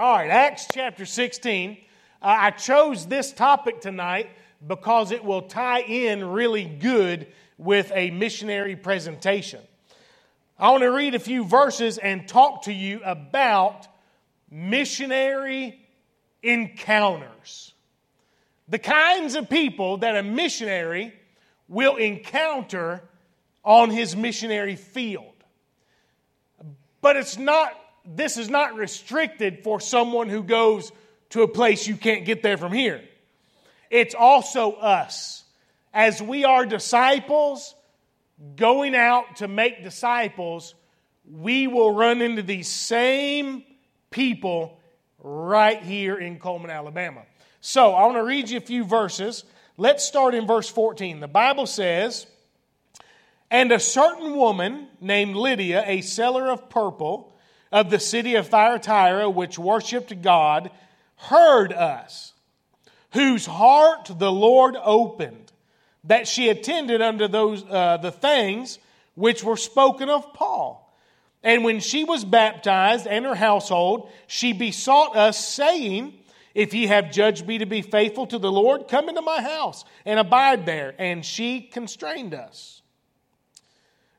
All right, Acts chapter 16. I chose this topic tonight because it will tie in really good with a missionary presentation. I want to read a few verses and talk to you about missionary encounters. The kinds of people that a missionary will encounter on his missionary field. But this is not restricted for someone who goes to a place you can't get there from here. It's also us. As we are disciples going out to make disciples, we will run into these same people right here in Coleman, Alabama. So I want to read you a few verses. Let's start in verse 14. The Bible says, "And a certain woman named Lydia, a seller of purple of the city of Thyatira, which worshipped God, heard us, whose heart the Lord opened, that she attended unto those the things which were spoken of Paul. And when she was baptized and her household, she besought us, saying, If ye have judged me to be faithful to the Lord, come into my house and abide there. And she constrained us."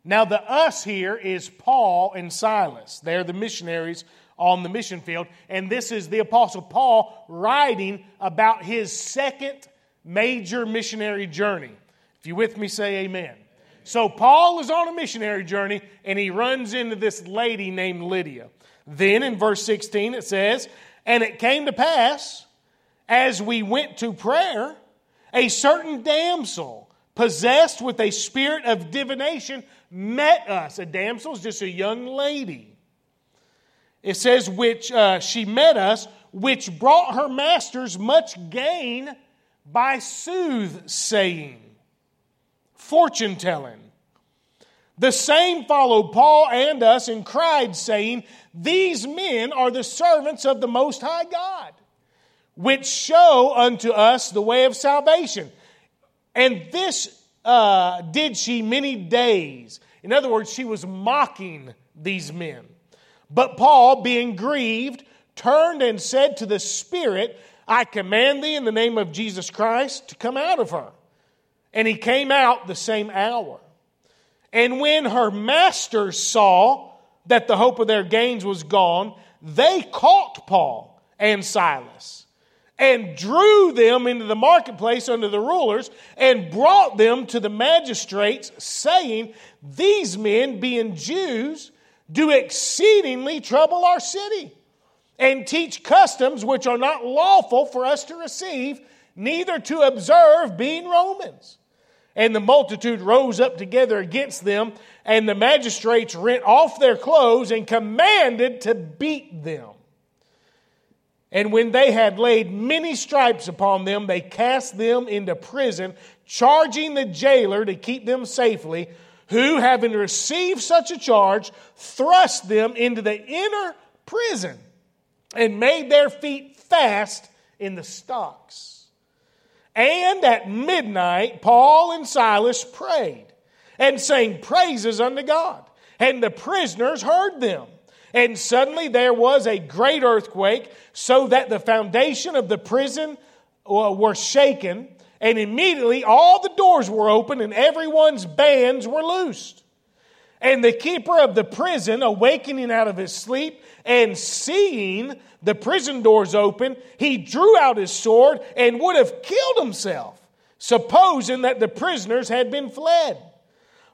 Now the us here is Paul and Silas. They're the missionaries on the mission field. And this is the Apostle Paul writing about his second major missionary journey. If you're with me, say amen. So Paul is on a missionary journey and he runs into this lady named Lydia. Then in verse 16 it says, "And it came to pass, as we went to prayer, a certain damsel possessed with a spirit of divination met us." A damsel is just a young lady. It says, "Which she met us, which brought her masters much gain by soothsaying," fortune telling. "The same followed Paul and us and cried, saying, These men are the servants of the Most High God, which show unto us the way of salvation. And this did she many days." In other words, she was mocking these men. "But Paul, being grieved, turned and said to the Spirit, I command thee in the name of Jesus Christ to come out of her. And he came out the same hour. And when her masters saw that the hope of their gains was gone, they caught Paul and Silas and drew them into the marketplace under the rulers and brought them to the magistrates, saying, These men, being Jews, do exceedingly trouble our city and teach customs which are not lawful for us to receive, neither to observe, being Romans. And the multitude rose up together against them, and the magistrates rent off their clothes and commanded to beat them. And when they had laid many stripes upon them, they cast them into prison, charging the jailer to keep them safely, who, having received such a charge, thrust them into the inner prison and made their feet fast in the stocks. And at midnight, Paul and Silas prayed and sang praises unto God. And the prisoners heard them. And suddenly there was a great earthquake, so that the foundation of the prison were shaken. And immediately all the doors were opened and everyone's bands were loosed. And the keeper of the prison, awakening out of his sleep and seeing the prison doors open, he drew out his sword and would have killed himself, supposing that the prisoners had been fled.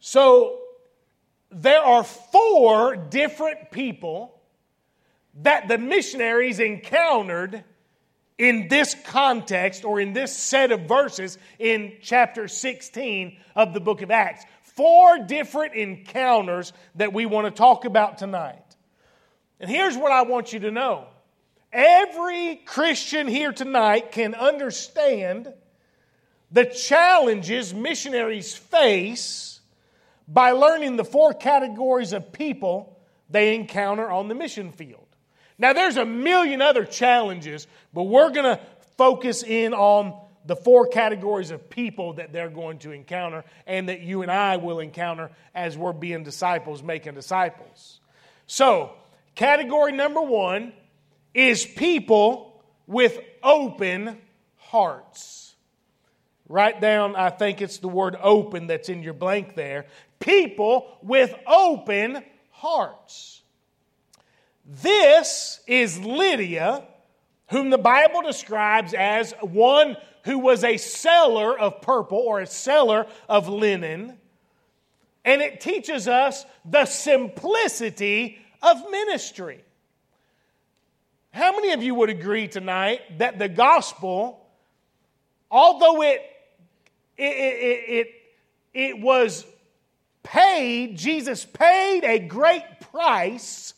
So there are four different people that the missionaries encountered in this context, or in this set of verses in chapter 16 of the book of Acts. Four different encounters that we want to talk about tonight. And here's what I want you to know. Every Christian here tonight can understand the challenges missionaries face by learning the four categories of people they encounter on the mission field. Now, there's a million other challenges, but we're going to focus in on the four categories of people that they're going to encounter and that you and I will encounter as we're being disciples, making disciples. So, category number one is people with open hearts. Write down, I think it's the word open that's in your blank there. People with open hearts. This is Lydia, whom the Bible describes as one who was a seller of purple or a seller of linen. And it teaches us the simplicity of ministry. How many of you would agree tonight that the gospel, although it was paid, Jesus paid a great price,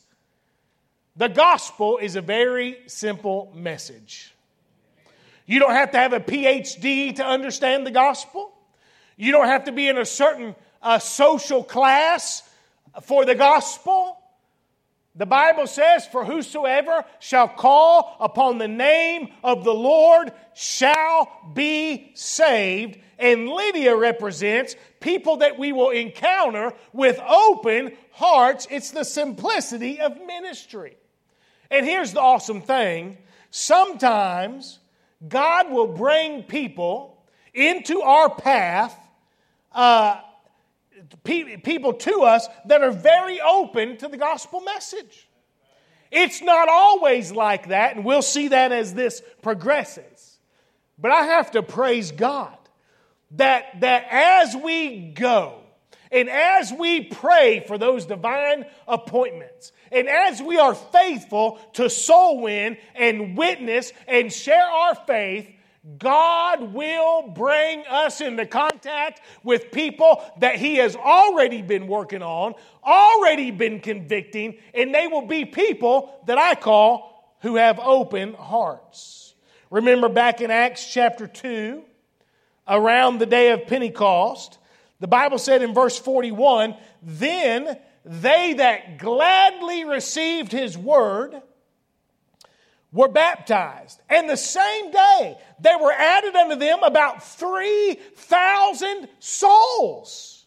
the gospel is a very simple message. You don't have to have a PhD to understand the gospel. You don't have to be in a certain social class for the gospel. The Bible says, "For whosoever shall call upon the name of the Lord shall be saved." And Lydia represents people that we will encounter with open hearts. It's the simplicity of ministry. And here's the awesome thing. Sometimes God will bring people into our path, people to us that are very open to the gospel message. It's not always like that, and we'll see that as this progresses. But I have to praise God that as we go, and as we pray for those divine appointments, and as we are faithful to soul win and witness and share our faith, God will bring us into contact with people that He has already been working on, already been convicting, and they will be people that I call who have open hearts. Remember back in Acts chapter 2, around the day of Pentecost, the Bible said in verse 41, "Then they that gladly received His word were baptized. And the same day there were added unto them about 3,000 souls."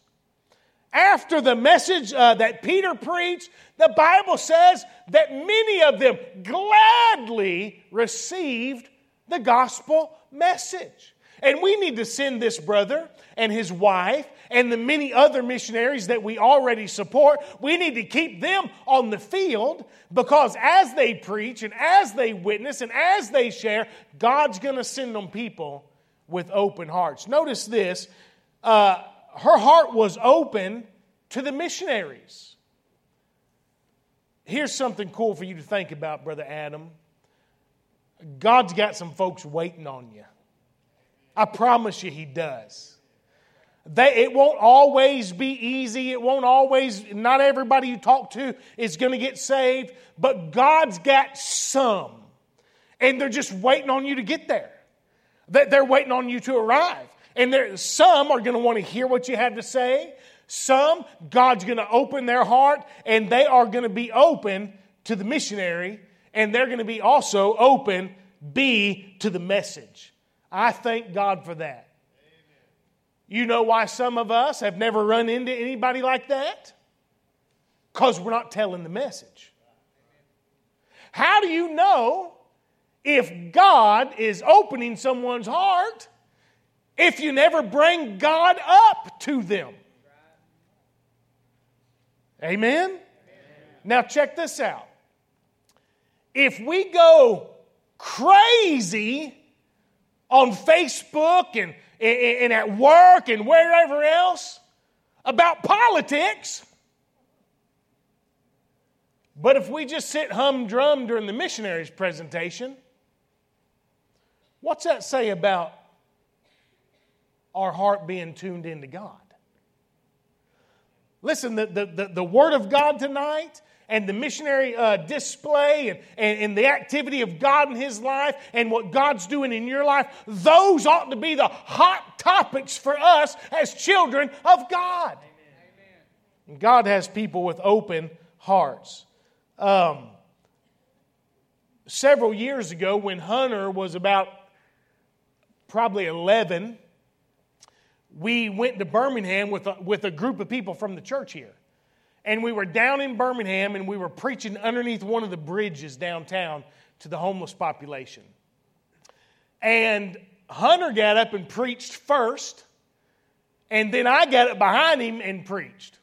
After the message that Peter preached, the Bible says that many of them gladly received the gospel message. And we need to send this brother and his wife and the many other missionaries that we already support. We need to keep them on the field, because as they preach and as they witness and as they share, God's going to send them people with open hearts. Notice this. Her heart was open to the missionaries. Here's something cool for you to think about, Brother Adam. God's got some folks waiting on you. I promise you He does. It won't always be easy. It won't always, not everybody you talk to is going to get saved, but God's got some. And they're just waiting on you to get there. They're waiting on you to arrive. And some are going to want to hear what you have to say. Some, God's going to open their heart, and they are going to be open to the missionary, and they're going to be also open to the message. I thank God for that. Amen. You know why some of us have never run into anybody like that? Because we're not telling the message. How do you know if God is opening someone's heart if you never bring God up to them? Amen? Amen. Now check this out. If we go crazy on Facebook and at work and wherever else about politics, but if we just sit humdrum during the missionary's presentation, what's that say about our heart being tuned into God? Listen, the Word of God tonight and the missionary display and the activity of God in his life and what God's doing in your life, those ought to be the hot topics for us as children of God. Amen. And God has people with open hearts. Several years ago, when Hunter was about probably 11, we went to Birmingham with a group of people from the church here. And we were down in Birmingham, and we were preaching underneath one of the bridges downtown to the homeless population. And Hunter got up and preached first, and then I got up behind him and preached.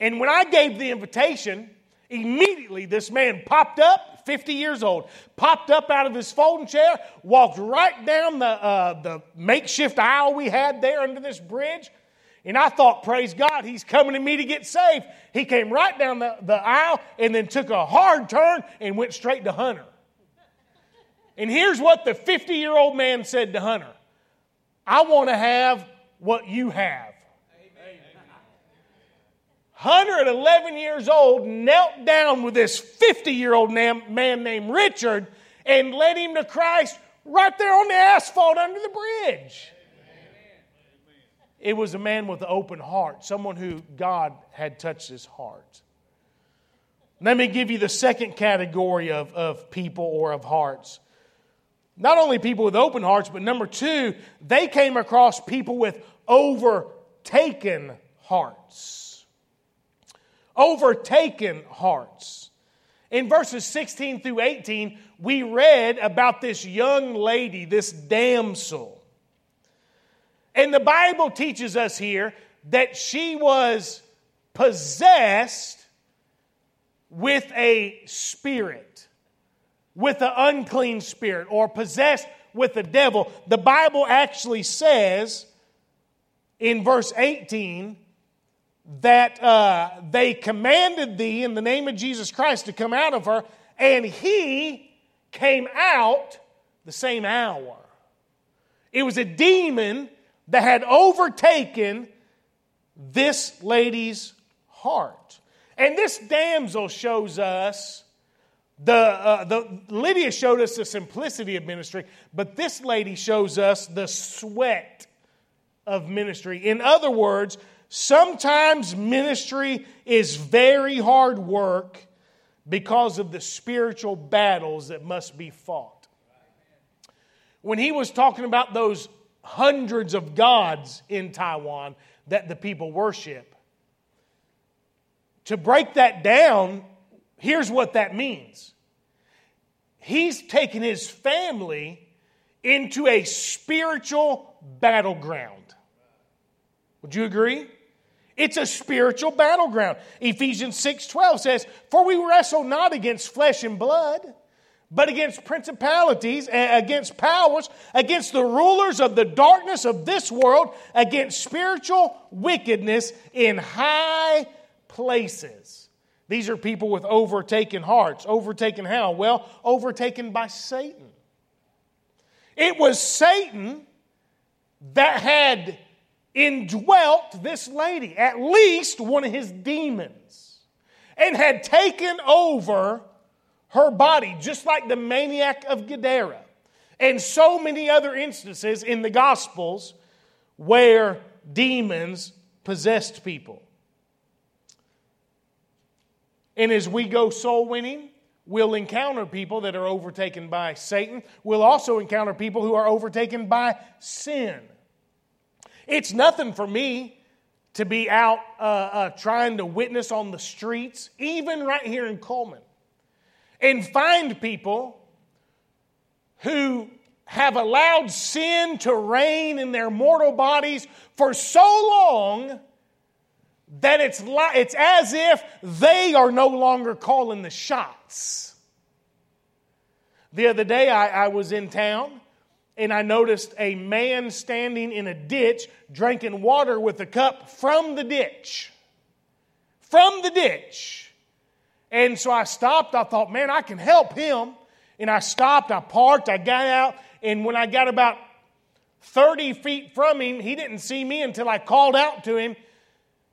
And when I gave the invitation, immediately this man popped up, 50 years old, popped up out of his folding chair, walked right down the makeshift aisle we had there under this bridge. And I thought, praise God, he's coming to me to get saved. He came right down the aisle and then took a hard turn and went straight to Hunter. And here's what the 50-year-old man said to Hunter. I want to have what you have. Amen. Hunter at 11 years old knelt down with this 50-year-old man named Richard and led him to Christ right there on the asphalt under the bridge. It was a man with an open heart, someone who God had touched his heart. Let me give you the second category of people or of hearts. Not only people with open hearts, but number two, they came across people with overtaken hearts. Overtaken hearts. In verses 16 through 18, we read about this young lady, this damsel. And the Bible teaches us here that she was possessed with a spirit, with an unclean spirit, or possessed with the devil. The Bible actually says in verse 18 that they commanded thee in the name of Jesus Christ to come out of her, and he came out the same hour. It was a demon that had overtaken this lady's heart. And this damsel shows us, Lydia showed us the simplicity of ministry, but this lady shows us the sweat of ministry. In other words, sometimes ministry is very hard work because of the spiritual battles that must be fought. When he was talking about those hundreds of gods in Taiwan that the people worship. To break that down, here's what that means. He's taken his family into a spiritual battleground. Would you agree? It's a spiritual battleground. Ephesians 6:12 says, for we wrestle not against flesh and blood, but against principalities, against powers, against the rulers of the darkness of this world, against spiritual wickedness in high places. These are people with overtaken hearts. Overtaken how? Well, overtaken by Satan. It was Satan that had indwelt this lady, at least one of his demons, and had taken over her body, just like the maniac of Gadara, and so many other instances in the Gospels where demons possessed people. And as we go soul winning, we'll encounter people that are overtaken by Satan. We'll also encounter people who are overtaken by sin. It's nothing for me to be out trying to witness on the streets, even right here in Coleman, and find people who have allowed sin to reign in their mortal bodies for so long that it's as if they are no longer calling the shots. The other day I was in town and I noticed a man standing in a ditch drinking water with a cup from the ditch. From the ditch. And so I stopped. I thought, man, I can help him. And I stopped. I parked. I got out. And when I got about 30 feet from him, he didn't see me until I called out to him.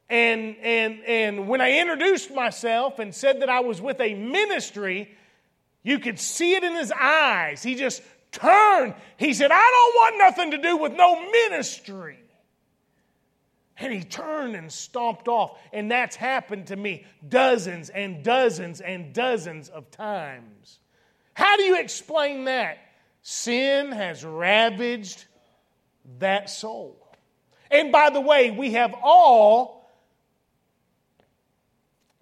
And when I introduced myself and said that I was with a ministry, you could see it in his eyes. He just turned. He said, I don't want nothing to do with no ministry. And he turned and stomped off. And that's happened to me dozens and dozens and dozens of times. How do you explain that? Sin has ravaged that soul. And by the way, we have all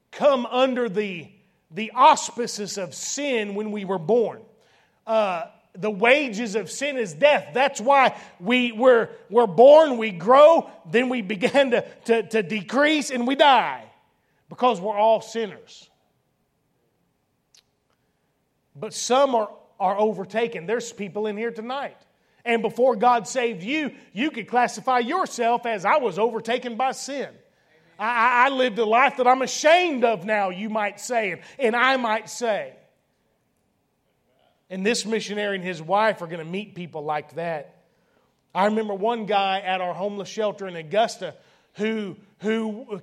come under the auspices of sin when we were born. The wages of sin is death. That's why we're born, we grow, then we begin to decrease, and we die. Because we're all sinners. But some are overtaken. There's people in here tonight. And before God saved you, you could classify yourself as, I was overtaken by sin. I lived a life that I'm ashamed of now, you might say, and I might say. And this missionary and his wife are going to meet people like that. I remember one guy at our homeless shelter in Augusta who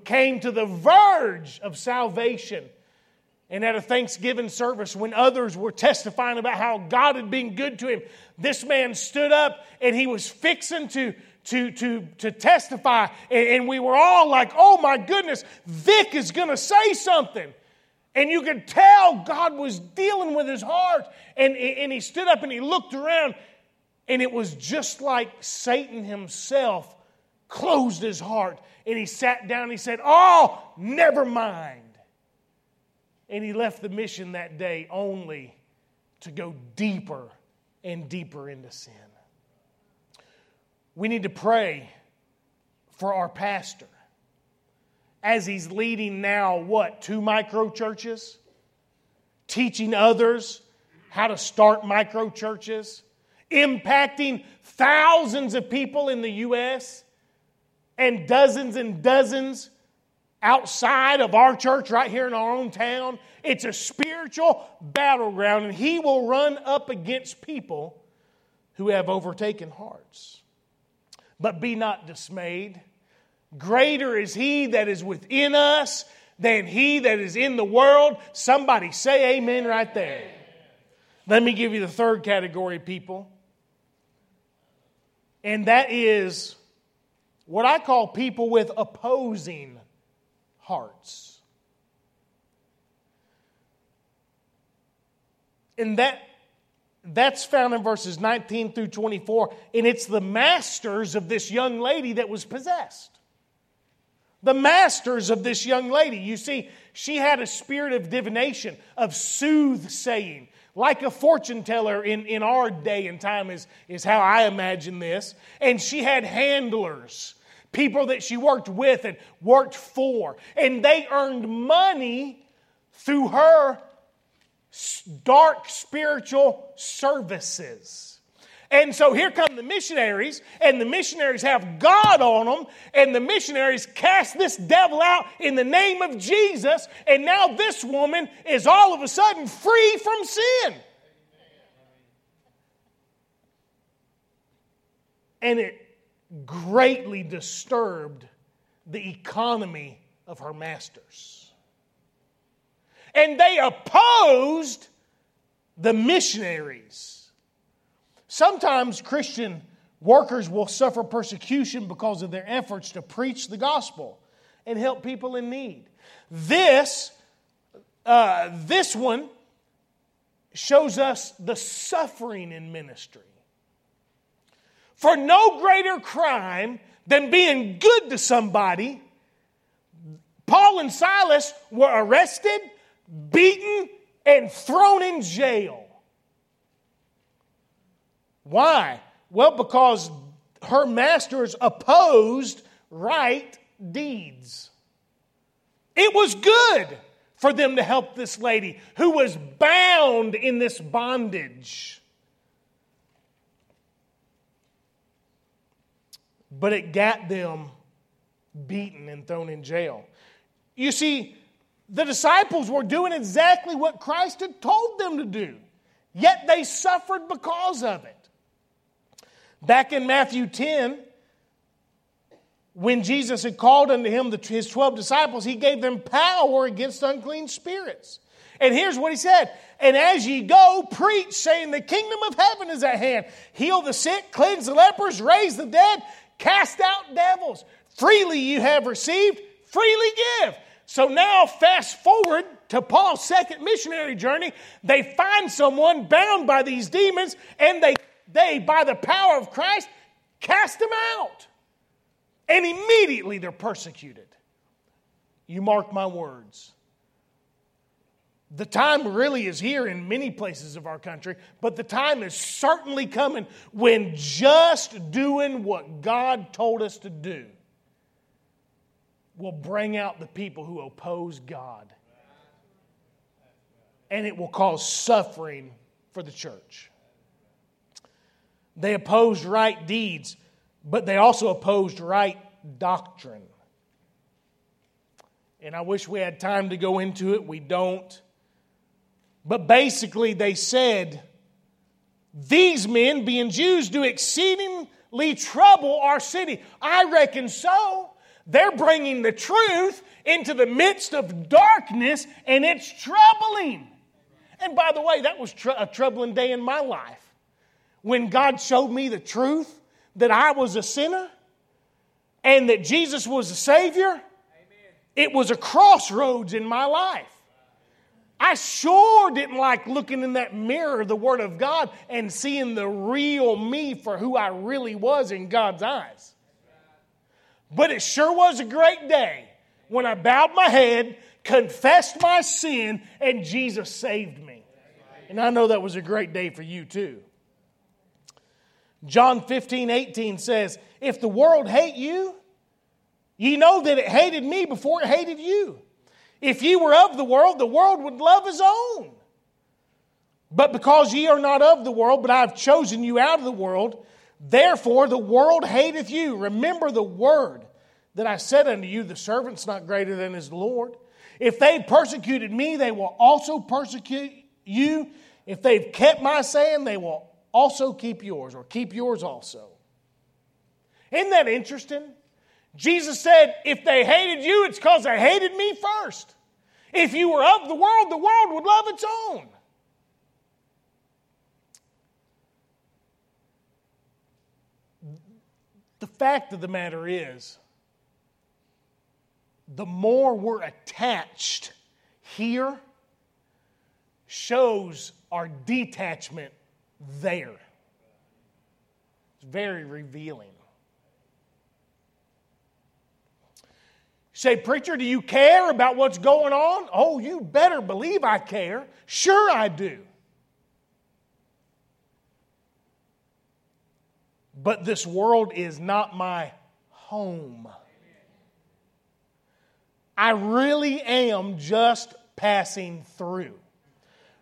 came to the verge of salvation. And at a Thanksgiving service, when others were testifying about how God had been good to him, this man stood up and he was fixing to testify. And we were all like, oh my goodness, Vic is going to say something. And you could tell God was dealing with his heart. And he stood up and he looked around. And it was just like Satan himself closed his heart. And he sat down and he said, oh, never mind. And he left the mission that day only to go deeper and deeper into sin. We need to pray for our pastor. As he's leading now, 2 micro-churches? Teaching others how to start micro-churches? Impacting thousands of people in the U.S. And dozens outside of our church right here in our own town. It's a spiritual battleground, and he will run up against people who have overtaken hearts. But be not dismayed. Greater is he that is within us than he that is in the world. Somebody say amen right there. Let me give you the third category of people. And that is what I call people with opposing hearts. And that's found in verses 19 through 24. And it's the masters of this young lady that was possessed. The masters of this young lady. You see, she had a spirit of divination, of soothsaying, like a fortune teller in our day and time is how I imagine this. And she had handlers, people that she worked with and worked for. And they earned money through her dark spiritual services. And so here come the missionaries, and the missionaries have God on them, and the missionaries cast this devil out in the name of Jesus, and now this woman is all of a sudden free from sin. And it greatly disturbed the economy of her masters. And they opposed the missionaries. Sometimes Christian workers will suffer persecution because of their efforts to preach the gospel and help people in need. This one shows us the suffering in ministry. For no greater crime than being good to somebody, Paul and Silas were arrested, beaten, and thrown in jail. Why? Well, because her masters opposed right deeds. It was good for them to help this lady who was bound in this bondage. But it got them beaten and thrown in jail. You see, the disciples were doing exactly what Christ had told them to do, yet they suffered because of it. Back in Matthew 10, when Jesus had called unto him his 12 disciples, he gave them power against unclean spirits. And here's what he said. And as ye go, preach, saying the kingdom of heaven is at hand. Heal the sick, cleanse the lepers, raise the dead, cast out devils. Freely you have received, freely give. So now fast forward to Paul's second missionary journey. They find someone bound by these demons, and they by the power of Christ, cast them out. And immediately they're persecuted. You mark my words. The time really is here in many places of our country, but the time is certainly coming when just doing what God told us to do will bring out the people who oppose God. And it will cause suffering for the church. They opposed right deeds, but they also opposed right doctrine. And I wish we had time to go into it. We don't. But basically they said, these men, being Jews, do exceedingly trouble our city. I reckon so. They're bringing the truth into the midst of darkness, and it's troubling. And by the way, that was a troubling day in my life. When God showed me the truth, that I was a sinner, and that Jesus was a Savior, amen. It was a crossroads in my life. I sure didn't like looking in that mirror, the Word of God, and seeing the real me for who I really was in God's eyes. But it sure was a great day when I bowed my head, confessed my sin, and Jesus saved me. And I know that was a great day for you too. John 15:18 says, if the world hate you, ye know that it hated me before it hated you. If ye were of the world would love his own. But because ye are not of the world, but I have chosen you out of the world, therefore the world hateth you. Remember the word that I said unto you, the servant's not greater than his Lord. If they persecuted me, they will also persecute you. If they've kept my saying, they will also keep yours, or keep yours also. Isn't that interesting? Jesus said, if they hated you, it's because they hated me first. If you were of the world would love its own. The fact of the matter is, the more we're attached here shows our detachment there. It's very revealing. You say, preacher, do you care about what's going on? Oh, you better believe I care. Sure I do. But this world is not my home. I really am just passing through.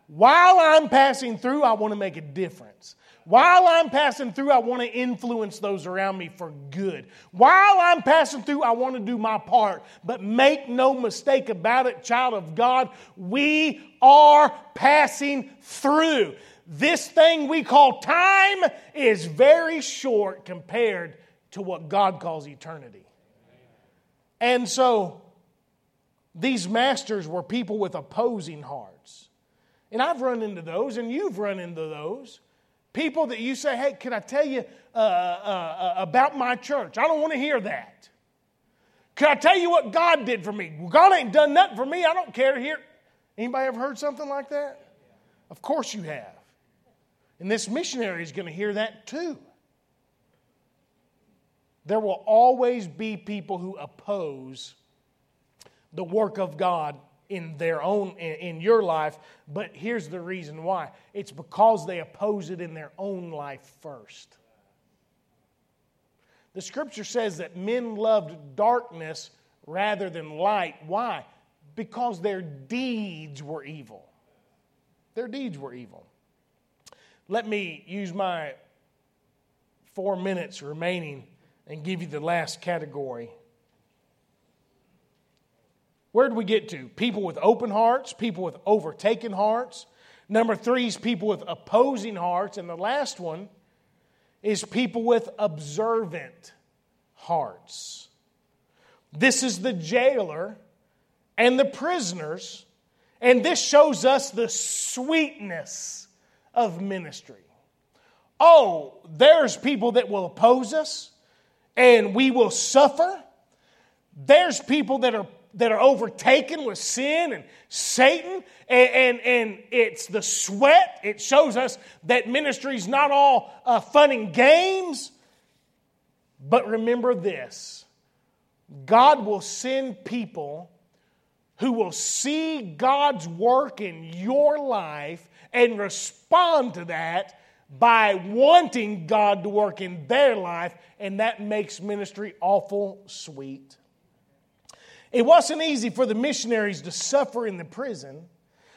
While I'm passing through, I want to make a difference. While I'm passing through, I want to influence those around me for good. While I'm passing through, I want to do my part. But make no mistake about it, child of God, we are passing through. This thing we call time is very short compared to what God calls eternity. And so, these masters were people with opposing hearts. And I've run into those, and you've run into those. People that you say, hey, can I tell you about my church? I don't want to hear that. Can I tell you what God did for me? Well, God ain't done nothing for me. I don't care to hear. Anybody ever heard something like that? Of course you have. And this missionary is going to hear that too. There will always be people who oppose the work of God in their own, in your life, but here's the reason why. It's because they oppose it in their own life first. The scripture says that men loved darkness rather than light. Why? Because their deeds were evil. Their deeds were evil. Let me use my 4 minutes remaining and give you the last category. Where did we get to? People with open hearts, people with overtaken hearts. Number three is people with opposing hearts. And the last one is people with observant hearts. This is the jailer and the prisoners. And this shows us the sweetness of ministry. Oh, there's people that will oppose us and we will suffer. There's people that are overtaken with sin and Satan, and it's the sweat. It shows us that ministry's not all fun and games. But remember this, God will send people who will see God's work in your life and respond to that by wanting God to work in their life, and that makes ministry awful sweet. It wasn't easy for the missionaries to suffer in the prison,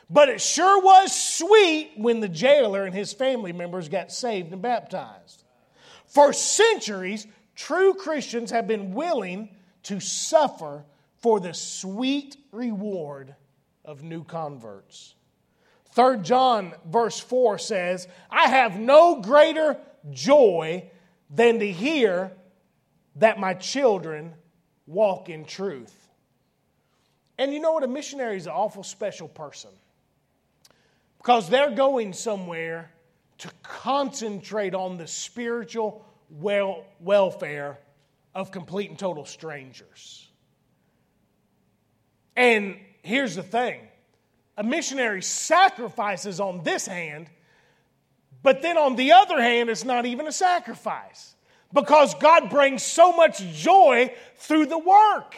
but it sure was sweet when the jailer and his family members got saved and baptized. For centuries, true Christians have been willing to suffer for the sweet reward of new converts. 3 John verse 4 says, I have no greater joy than to hear that my children walk in truth. And you know what? A missionary is an awful special person, because they're going somewhere to concentrate on the spiritual welfare of complete and total strangers. And here's the thing. A missionary sacrifices on this hand, but then on the other hand, it's not even a sacrifice, because God brings so much joy through the work.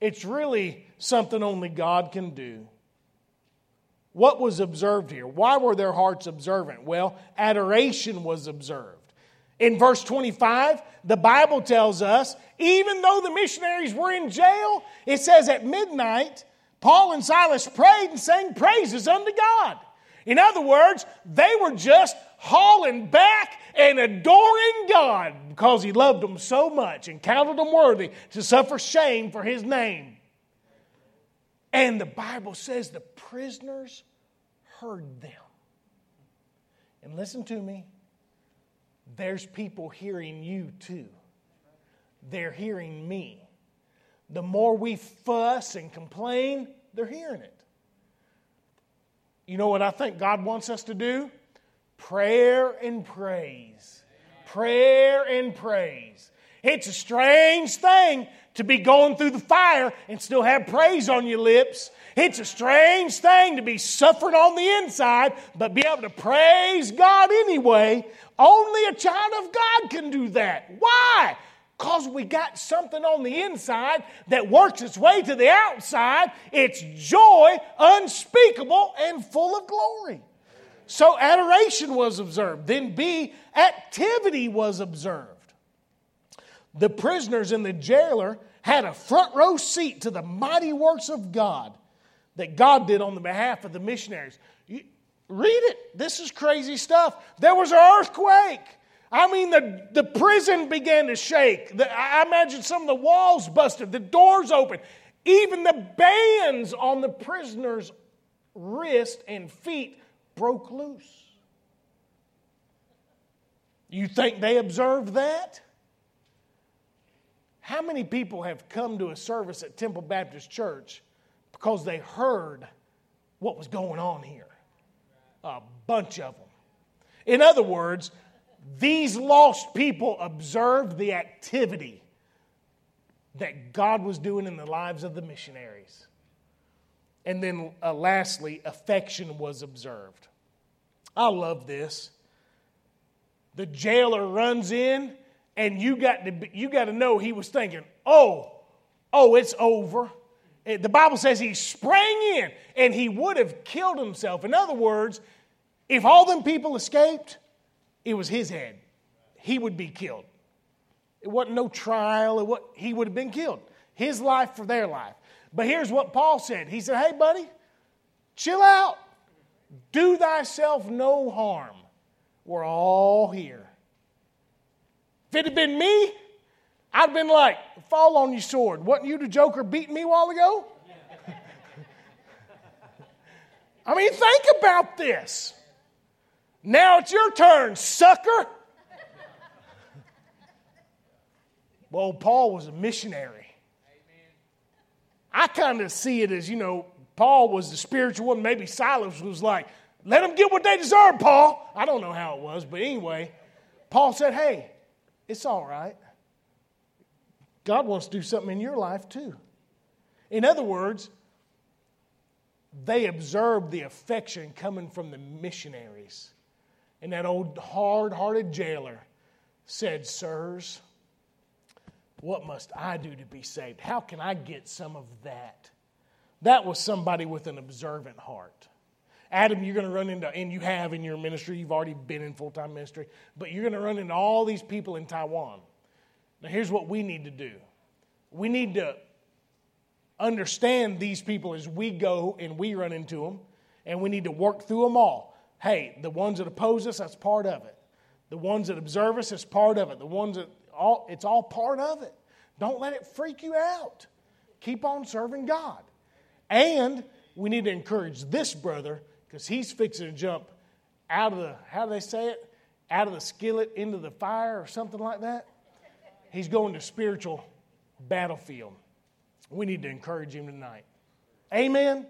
It's really something only God can do. What was observed here? Why were their hearts observant? Well, adoration was observed. In verse 25, the Bible tells us, even though the missionaries were in jail, it says at midnight, Paul and Silas prayed and sang praises unto God. In other words, they were just hauling back and adoring God because He loved them so much and counted them worthy to suffer shame for His name. And the Bible says the prisoners heard them. And listen to me, there's people hearing you too. They're hearing me. The more we fuss and complain, they're hearing it. You know what I think God wants us to do? Prayer and praise. Prayer and praise. It's a strange thing to be going through the fire and still have praise on your lips. It's a strange thing to be suffering on the inside, but be able to praise God anyway. Only a child of God can do that. Why? Because we got something on the inside that works its way to the outside. It's joy unspeakable and full of glory. So adoration was observed. Then B, activity was observed. The prisoners and the jailer had a front row seat to the mighty works of God that God did on the behalf of the missionaries. Read it. This is crazy stuff. There was an earthquake. I mean, the prison began to shake. I imagine some of the walls busted, the doors open. Even the bands on the prisoners' wrists and feet broke loose. You think they observed that? How many people have come to a service at Temple Baptist Church because they heard what was going on here? A bunch of them. In other words, these lost people observed the activity that God was doing in the lives of the missionaries. And then lastly, affection was observed. I love this. The jailer runs in, and you got to know he was thinking, oh, it's over. The Bible says he sprang in, and he would have killed himself. In other words, if all them people escaped, it was his head. He would be killed. It wasn't no trial. He would have been killed. His life for their life. But here's what Paul said. He said, hey, buddy, chill out. Do thyself no harm. We're all here. If it had been me, I'd have been like, fall on your sword. Wasn't you the Joker beating me a while ago? I mean, think about this. Now it's your turn, sucker. Well, Paul was a missionary. I kind of see it as, you know, Paul was the spiritual one. Maybe Silas was like, let them get what they deserve, Paul. I don't know how it was, but anyway, Paul said, hey, it's all right. God wants to do something in your life too. In other words, they observed the affection coming from the missionaries. And that old hard-hearted jailer said, sirs, what must I do to be saved? How can I get some of that? That was somebody with an observant heart. Adam, you're going to run into, and you have in your ministry, you've already been in full-time ministry, but you're going to run into all these people in Taiwan. Now, here's what we need to do. We need to understand these people as we go and we run into them, and we need to work through them all. Hey, the ones that oppose us, that's part of it. The ones that observe us, that's part of it. The ones that, it's all part of it. Don't let it freak you out. Keep on serving God. And we need to encourage this brother because he's fixing to jump out of the, how do they say it? Out of the skillet into the fire or something like that. He's going to spiritual battlefield. We need to encourage him tonight. Amen.